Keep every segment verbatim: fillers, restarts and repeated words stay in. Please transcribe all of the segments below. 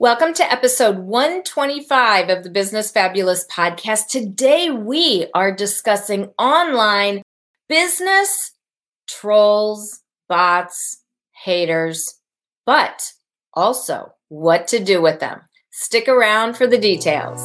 Welcome to episode one twenty-five of the Business Fabulous podcast. Today we are discussing online business trolls, bots, haters, but also what to do with them. Stick around for the details.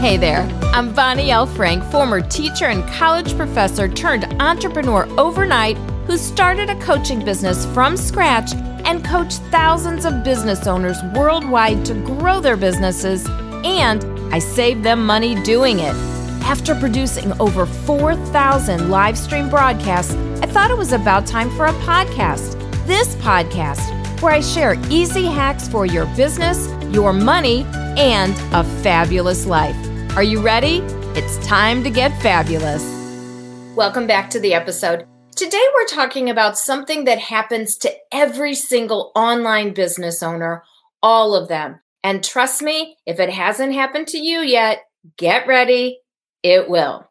Hey there, I'm Bonnie L. Frank, former teacher and college professor turned entrepreneur overnight who started a coaching business from scratch and coach thousands of business owners worldwide to grow their businesses, and I saved them money doing it. After producing over four thousand live stream broadcasts, I thought it was about time for a podcast. This podcast, where I share easy hacks for your business, your money, and a fabulous life. Are you ready? It's time to get fabulous. Welcome back to the episode. Today, we're talking about something that happens to every single online business owner, all of them. And trust me, if it hasn't happened to you yet, get ready, it will.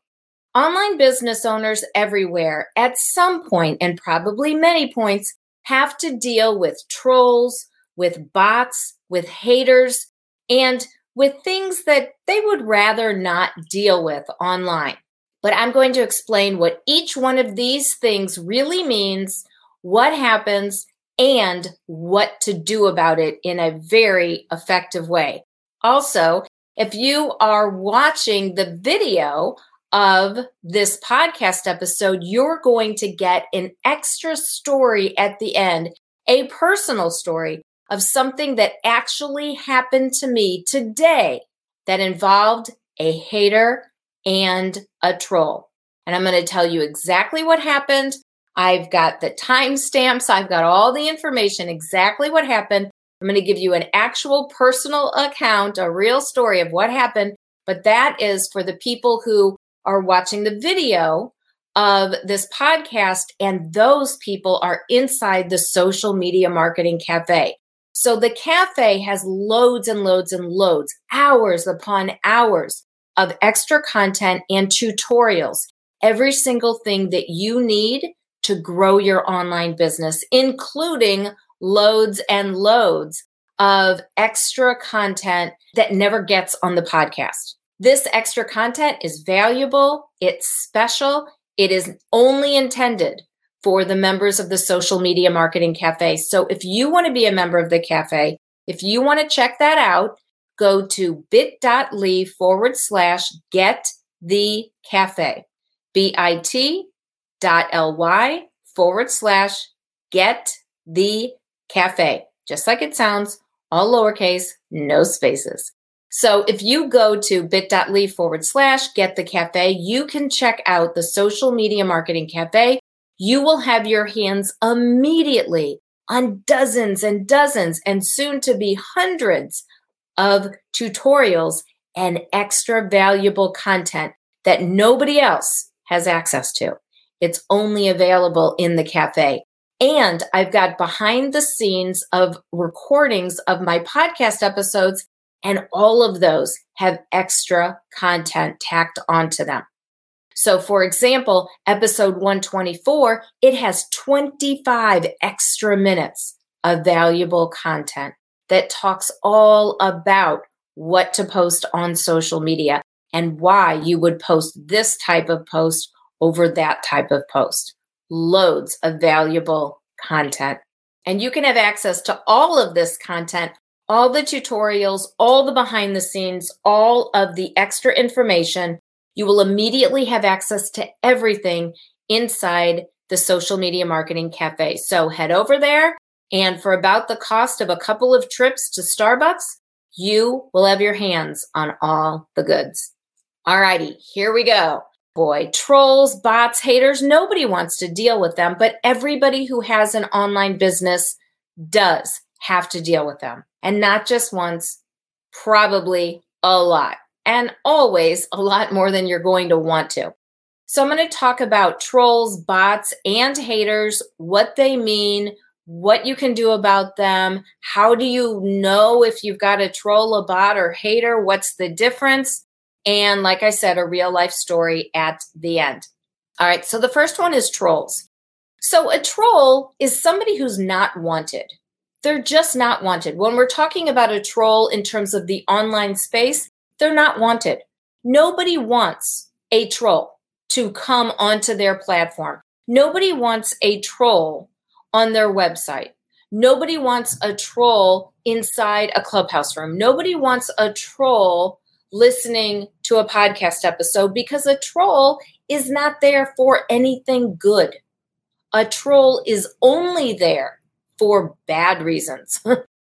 Online business owners everywhere, at some point, and probably many points, have to deal with trolls, with bots, with haters, and with things that they would rather not deal with online. But I'm going to explain what each one of these things really means, what happens, and what to do about it in a very effective way. Also, if you are watching the video of this podcast episode, you're going to get an extra story at the end, a personal story of something that actually happened to me today that involved a hater and a troll. And I'm going to tell you exactly what happened. I've got the timestamps. I've got all the information, exactly what happened. I'm going to give you an actual personal account, a real story of what happened. But that is for the people who are watching the video of this podcast. And those people are inside the Social Media Marketing Cafe. So the cafe has loads and loads and loads, hours upon hours of extra content and tutorials, every single thing that you need to grow your online business, including loads and loads of extra content that never gets on the podcast. This extra content is valuable, it's special, it is only intended for the members of the Social Media Marketing Cafe. So if you want to be a member of the cafe, if you want to check that out, go to bit.ly forward slash get the cafe, bit.ly forward slash get the cafe, just like it sounds, all lowercase, no spaces. So if you go to bit.ly forward slash get the cafe, you can check out the Social Media Marketing Cafe. You will have your hands immediately on dozens and dozens and soon to be hundreds of tutorials and extra valuable content that nobody else has access to. It's only available in the cafe. And I've got behind the scenes of recordings of my podcast episodes, and all of those have extra content tacked onto them. So for example, episode one twenty-four, it has twenty-five extra minutes of valuable content that talks all about what to post on social media and why you would post this type of post over that type of post. Loads of valuable content. And you can have access to all of this content, all the tutorials, all the behind the scenes, all of the extra information. You will immediately have access to everything inside the Social Media Marketing Cafe. So head over there. And for about the cost of a couple of trips to Starbucks, you will have your hands on all the goods. All righty, here we go. Boy, trolls, bots, haters, nobody wants to deal with them, but everybody who has an online business does have to deal with them. And not just once, probably a lot. And always a lot more than you're going to want to. So I'm going to talk about trolls, bots, and haters, what they mean, what you can do about them. How do you know if you've got a troll, a bot, or hater? What's the difference? And like I said, a real life story at the end. All right, so the first one is trolls. So a troll is somebody who's not wanted. they're just not wanted. When we're talking about a troll in terms of the online space, they're not wanted. Nobody wants a troll to come onto their platform. Nobody wants a troll on their website. Nobody wants a troll inside a Clubhouse room. Nobody wants a troll listening to a podcast episode, because a troll is not there for anything good. A troll is only there for bad reasons.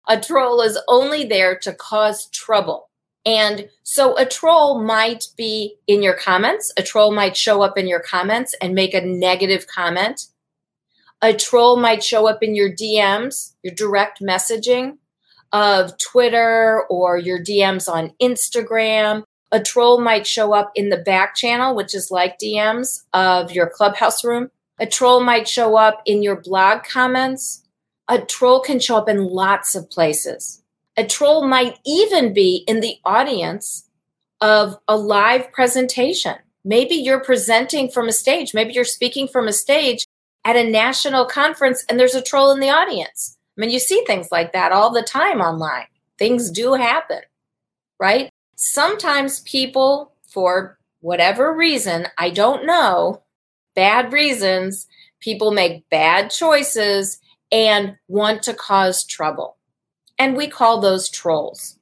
A troll is only there to cause trouble. And so a troll might be in your comments. A troll might show up in your comments and make a negative comment. A troll might show up in your D Ms, your direct messaging of Twitter, or your D Ms on Instagram. A troll might show up in the back channel, which is like D Ms of your Clubhouse room. A troll might show up in your blog comments. A troll can show up in lots of places. A troll might even be in the audience of a live presentation. Maybe you're presenting from a stage. Maybe you're speaking from a stage at a national conference and there's a troll in the audience. I mean, you see things like that all the time online. Things do happen, right? Sometimes people, for whatever reason, I don't know, bad reasons, people make bad choices and want to cause trouble. And we call those trolls.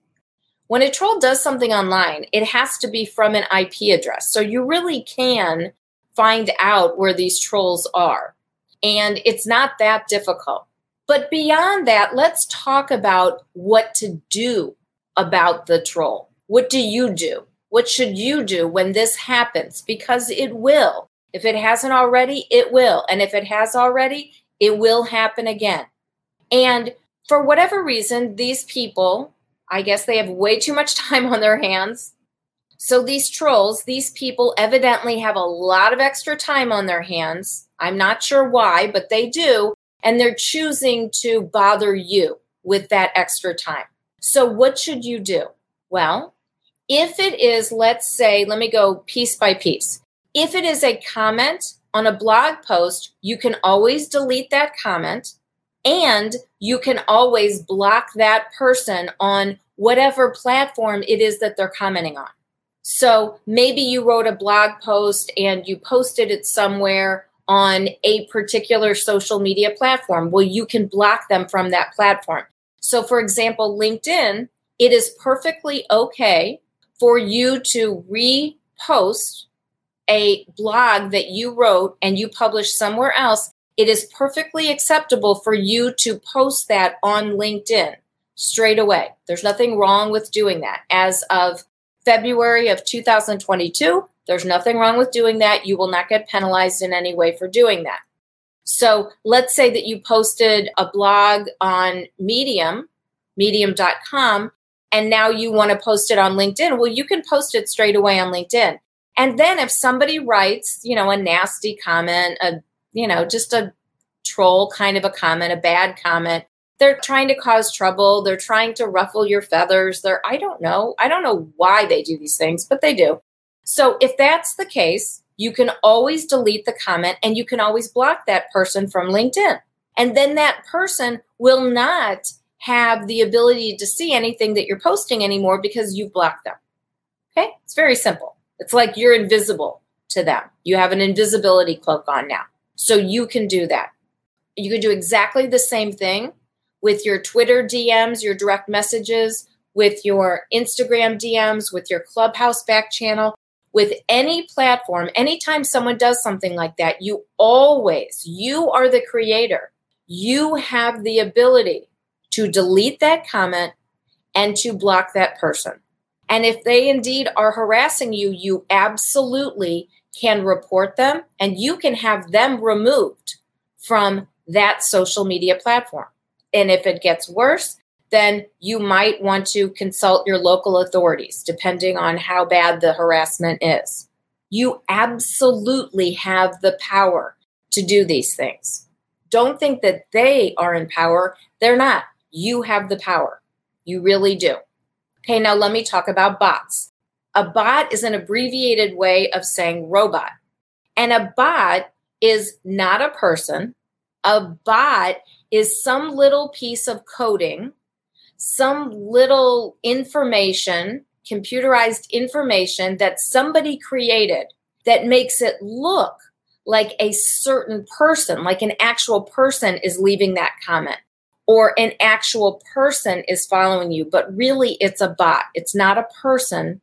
When a troll does something online, it has to be from an I P address. So you really can find out where these trolls are. And it's not that difficult. But beyond that, let's talk about what to do about the troll. What do you do? What should you do when this happens? Because it will. If it hasn't already, it will. And if it has already, it will happen again. And for whatever reason, these people, I guess they have way too much time on their hands. So these trolls, these people evidently have a lot of extra time on their hands. I'm not sure why, but they do. And they're choosing to bother you with that extra time. So what should you do? Well, if it is, let's say, let me go piece by piece. If it is a comment on a blog post, you can always delete that comment, and you can always block that person on whatever platform it is that they're commenting on. So maybe you wrote a blog post and you posted it somewhere on a particular social media platform. Well, you can block them from that platform. So for example, LinkedIn, it is perfectly okay for you to repost a blog that you wrote and you published somewhere else. It is perfectly acceptable for you to post that on LinkedIn straight away. There's nothing wrong with doing that. As of February of two thousand twenty-two, there's nothing wrong with doing that. You will not get penalized in any way for doing that. So let's say that you posted a blog on Medium, medium dot com, and now you want to post it on LinkedIn. Well, you can post it straight away on LinkedIn. And then if somebody writes, you know, a nasty comment, a you know, just a troll kind of a comment, a bad comment. They're trying to cause trouble. They're trying to ruffle your feathers. They're, I don't know. I don't know why they do these things, but they do. So if that's the case, you can always delete the comment and you can always block that person from LinkedIn. And then that person will not have the ability to see anything that you're posting anymore because you've blocked them. Okay? It's very simple. It's like you're invisible to them. You have an invisibility cloak on now. So you can do that. You can do exactly the same thing with your Twitter D Ms, your direct messages, with your Instagram D Ms, with your Clubhouse back channel, with any platform. Anytime someone does something like that, you always, you are the creator. You have the ability to delete that comment and to block that person. And if they indeed are harassing you, you absolutely can report them, and you can have them removed from that social media platform. And if it gets worse, then you might want to consult your local authorities, depending on how bad the harassment is. You absolutely have the power to do these things. Don't think that they are in power. They're not. You have the power. You really do. Okay, now let me talk about bots. A bot is an abbreviated way of saying robot. And a bot is not a person. A bot is some little piece of coding, some little information, computerized information that somebody created that makes it look like a certain person, like an actual person is leaving that comment or an actual person is following you. But really, it's a bot. It's not a person.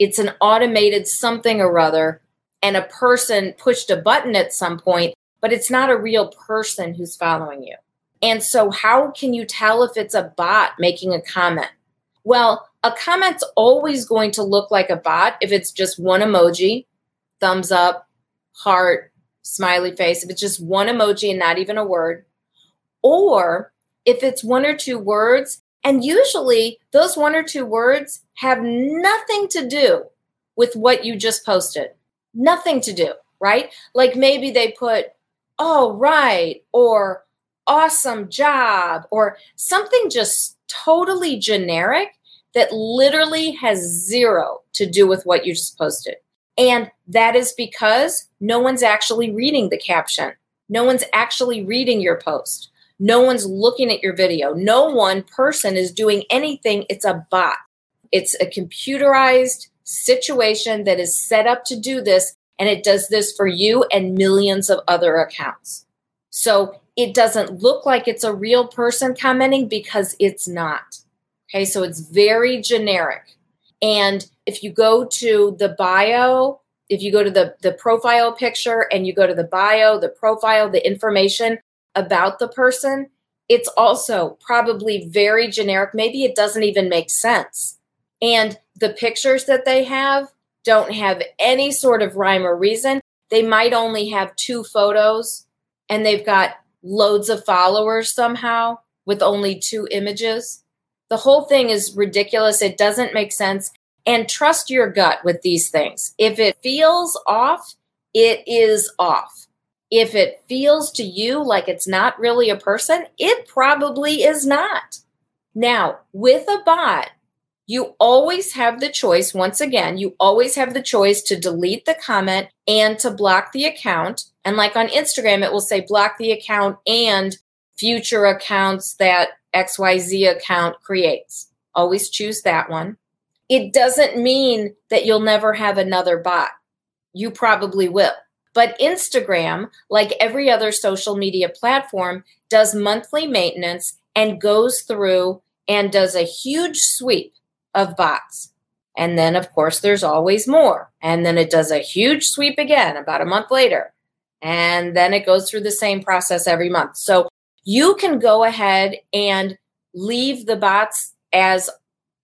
It's an automated something or other. And a person pushed a button at some point, but it's not a real person who's following you. And so how can you tell if it's a bot making a comment? Well, a comment's always going to look like a bot if it's just one emoji, thumbs up, heart, smiley face, if it's just one emoji and not even a word, or if it's one or two words, and usually those one or two words have nothing to do with what you just posted. Nothing to do, right? Like maybe they put, "All right," or "Awesome job," or something just totally generic that literally has zero to do with what you just posted. And that is because no one's actually reading the caption. No one's actually reading your post. No one's looking at your video. No one person is doing anything. It's a bot. It's a computerized situation that is set up to do this, and it does this for you and millions of other accounts. So it doesn't look like it's a real person commenting because it's not. Okay, so it's very generic. And if you go to the bio, if you go to the, the profile picture and you go to the bio, the profile, the information about the person, it's also probably very generic. Maybe it doesn't even make sense. And the pictures that they have don't have any sort of rhyme or reason. They might only have two photos and they've got loads of followers somehow with only two images. The whole thing is ridiculous. It doesn't make sense. And trust your gut with these things. If it feels off, it is off. If it feels to you like it's not really a person, it probably is not. Now, with a bot, you always have the choice. Once again, you always have the choice to delete the comment and to block the account. And like on Instagram, it will say block the account and future accounts that X Y Z account creates. Always choose that one. It doesn't mean that you'll never have another bot. You probably will. But Instagram, like every other social media platform, does monthly maintenance and goes through and does a huge sweep of bots. And then, of course, there's always more. And then it does a huge sweep again about a month later. And then it goes through the same process every month. So you can go ahead and leave the bots as,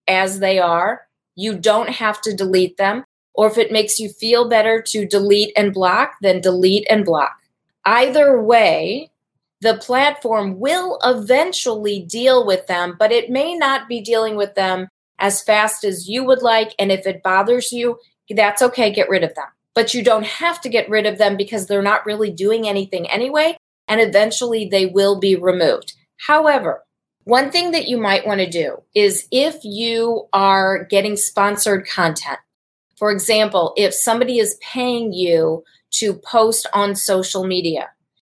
as they are. You don't have to delete them. Or if it makes you feel better to delete and block, then delete and block. Either way, the platform will eventually deal with them, but it may not be dealing with them as fast as you would like. And if it bothers you, that's okay, get rid of them. But you don't have to get rid of them because they're not really doing anything anyway. And eventually they will be removed. However, one thing that you might want to do is if you are getting sponsored content, for example, if somebody is paying you to post on social media,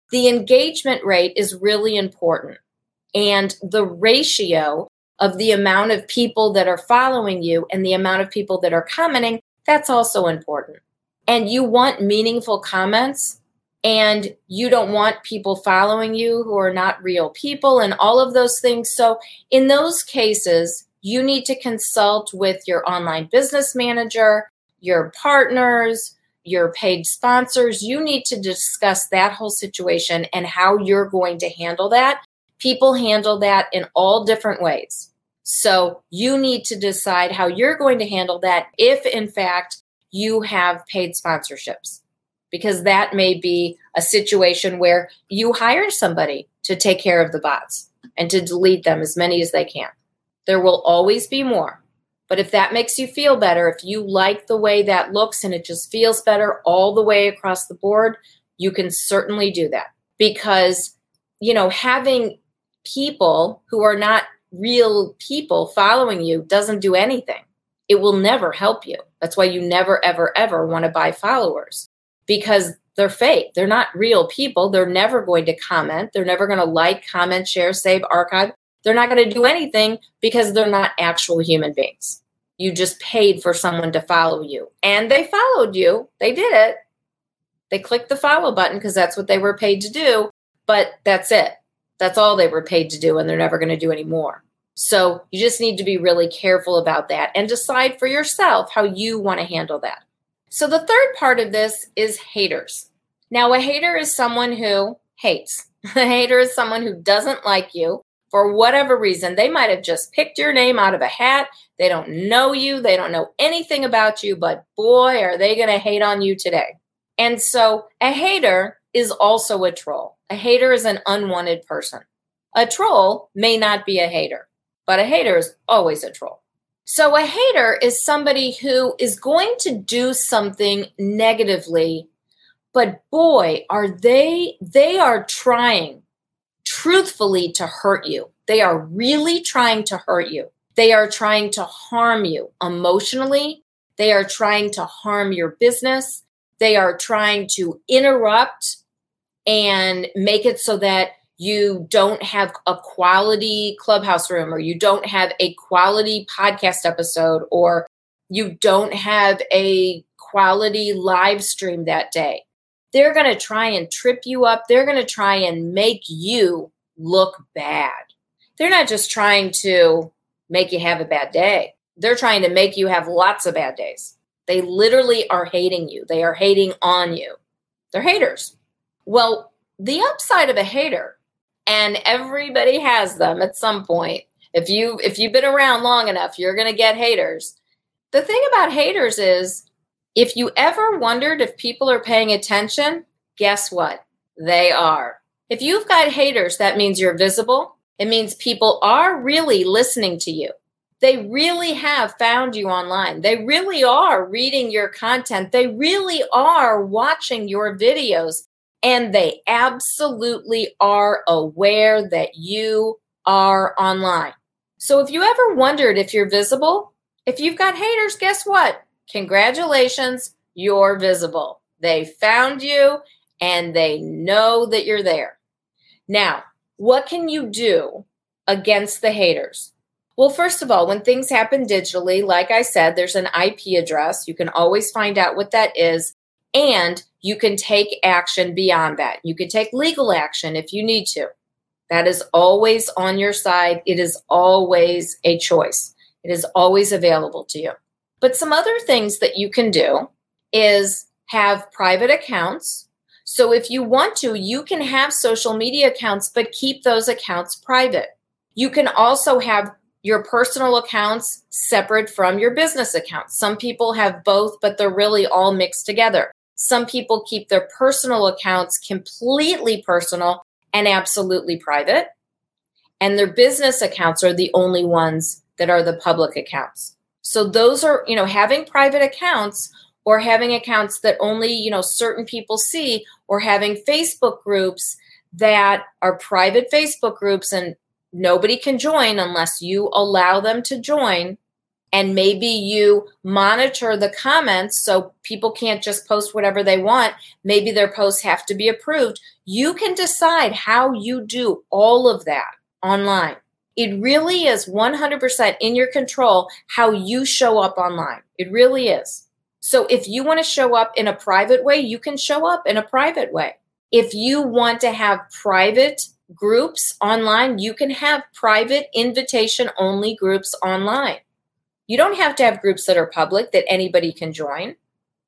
the engagement rate is really important. And the ratio of the amount of people that are following you and the amount of people that are commenting, that's also important. And you want meaningful comments. And you don't want people following you who are not real people and all of those things. So in those cases, you need to consult with your online business manager, your partners, your paid sponsors. You need to discuss that whole situation and how you're going to handle that. People handle that in all different ways. So you need to decide how you're going to handle that if, in fact, you have paid sponsorships. Because that may be a situation where you hire somebody to take care of the bots and to delete them as many as they can. There will always be more. But if that makes you feel better, if you like the way that looks and it just feels better all the way across the board, you can certainly do that. Because, you know, having people who are not real people following you doesn't do anything. It will never help you. That's why you never, ever, ever want to buy followers. Because They're fake. They're not real people. They're never going to comment. They're never going to like, comment, share, save, archive. They're not going to do anything because they're not actual human beings. You just paid for someone to follow you. And they followed you. They did it. They clicked the follow button because that's what they were paid to do. But that's it. That's all they were paid to do, and they're never going to do any more. So you just need to be really careful about that and decide for yourself how you want to handle that. So the third part of this is haters. Now, a hater is someone who hates. A hater is someone who doesn't like you for whatever reason. They might have just picked your name out of a hat. They don't know you. They don't know anything about you, but boy, are they going to hate on you today. And so a hater is also a troll. A hater is an unwanted person. A troll may not be a hater, but a hater is always a troll. So a hater is somebody who is going to do something negatively, but boy, are they, they are trying truthfully to hurt you. They are really trying to hurt you. They are trying to harm you emotionally. They are trying to harm your business. They are trying to interrupt and make it so that you don't have a quality Clubhouse room, or you don't have a quality podcast episode, or you don't have a quality live stream that day. They're going to try and trip you up. They're going to try and make you look bad. They're not just trying to make you have a bad day. They're trying to make you have lots of bad days. They literally are hating you. They are hating on you. They're haters. Well, the upside of a hater, and everybody has them at some point. If you, if you've been around long enough, you're going to get haters. The thing about haters is, if you ever wondered if people are paying attention, guess what? They are. If you've got haters, that means you're visible. It means people are really listening to you. They really have found you online. They really are reading your content. They really are watching your videos. And they absolutely are aware that you are online. So if you ever wondered if you're visible, if you've got haters, guess what? Congratulations, you're visible. They found you and they know that you're there. Now, what can you do against the haters? Well, first of all, when things happen digitally, like I said, there's an I P address. You can always find out what that is. And you can take action beyond that. You can take legal action if you need to. That is always on your side. It is always a choice. It is always available to you. But some other things that you can do is have private accounts. So if you want to, you can have social media accounts, but keep those accounts private. You can also have your personal accounts separate from your business accounts. Some people have both, but they're really all mixed together. Some people keep their personal accounts completely personal and absolutely private, and their business accounts are the only ones that are the public accounts. So those are, you know, having private accounts or having accounts that only, you know, certain people see, or having Facebook groups that are private Facebook groups and nobody can join unless you allow them to join. And maybe you monitor the comments so people can't just post whatever they want. Maybe their posts have to be approved. You can decide how you do all of that online. It really is one hundred percent in your control how you show up online. It really is. So if you want to show up in a private way, you can show up in a private way. If you want to have private groups online, you can have private invitation-only groups online. You don't have to have groups that are public that anybody can join.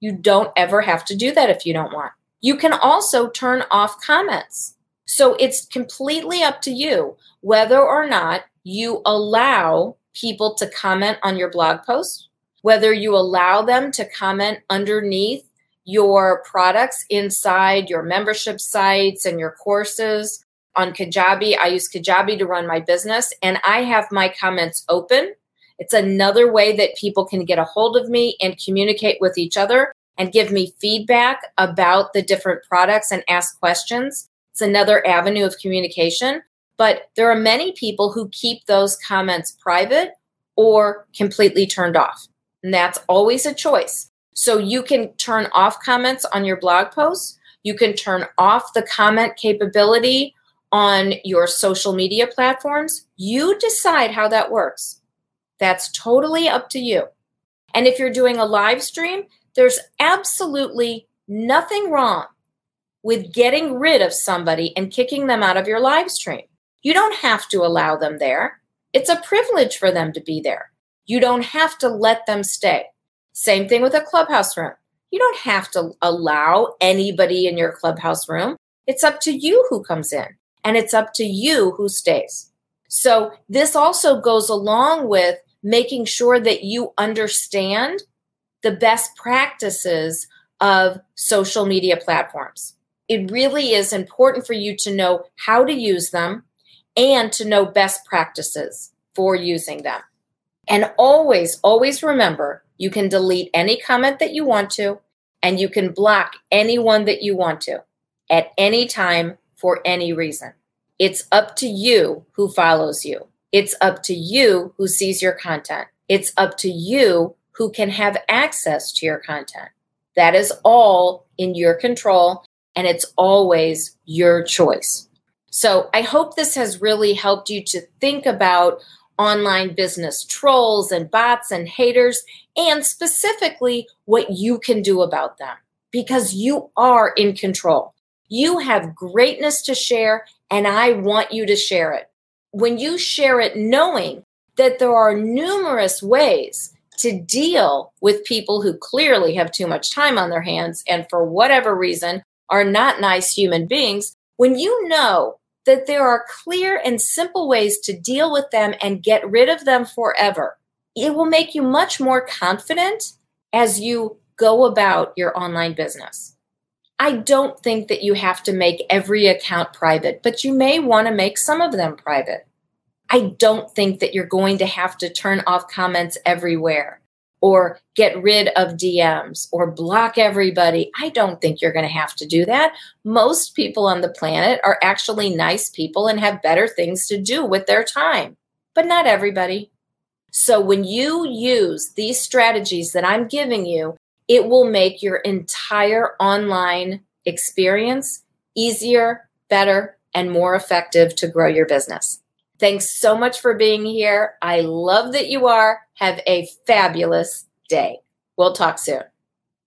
You don't ever have to do that if you don't want. You can also turn off comments. So it's completely up to you whether or not you allow people to comment on your blog post, whether you allow them to comment underneath your products inside your membership sites and your courses. On Kajabi, I use Kajabi to run my business, and I have my comments open. It's another way that people can get a hold of me and communicate with each other and give me feedback about the different products and ask questions. It's another avenue of communication. But there are many people who keep those comments private or completely turned off. And that's always a choice. So you can turn off comments on your blog posts. You can turn off the comment capability on your social media platforms. You decide how that works. That's totally up to you. And if you're doing a live stream, there's absolutely nothing wrong with getting rid of somebody and kicking them out of your live stream. You don't have to allow them there. It's a privilege for them to be there. You don't have to let them stay. Same thing with a Clubhouse room. You don't have to allow anybody in your Clubhouse room. It's up to you who comes in, and it's up to you who stays. So this also goes along with making sure that you understand the best practices of social media platforms. It really is important for you to know how to use them and to know best practices for using them. And always, always remember, you can delete any comment that you want to, and you can block anyone that you want to at any time for any reason. It's up to you who follows you. It's up to you who sees your content. It's up to you who can have access to your content. That is all in your control, and it's always your choice. So I hope this has really helped you to think about online business trolls and bots and haters, and specifically what you can do about them, because you are in control. You have greatness to share, and I want you to share it. When you share it, knowing that there are numerous ways to deal with people who clearly have too much time on their hands and for whatever reason are not nice human beings, when you know that there are clear and simple ways to deal with them and get rid of them forever, it will make you much more confident as you go about your online business. I don't think that you have to make every account private, but you may want to make some of them private. I don't think that you're going to have to turn off comments everywhere or get rid of D Ms or block everybody. I don't think you're going to have to do that. Most people on the planet are actually nice people and have better things to do with their time, but not everybody. So when you use these strategies that I'm giving you, it will make your entire online experience easier, better, and more effective to grow your business. Thanks so much for being here. I love that you are. Have a fabulous day. We'll talk soon.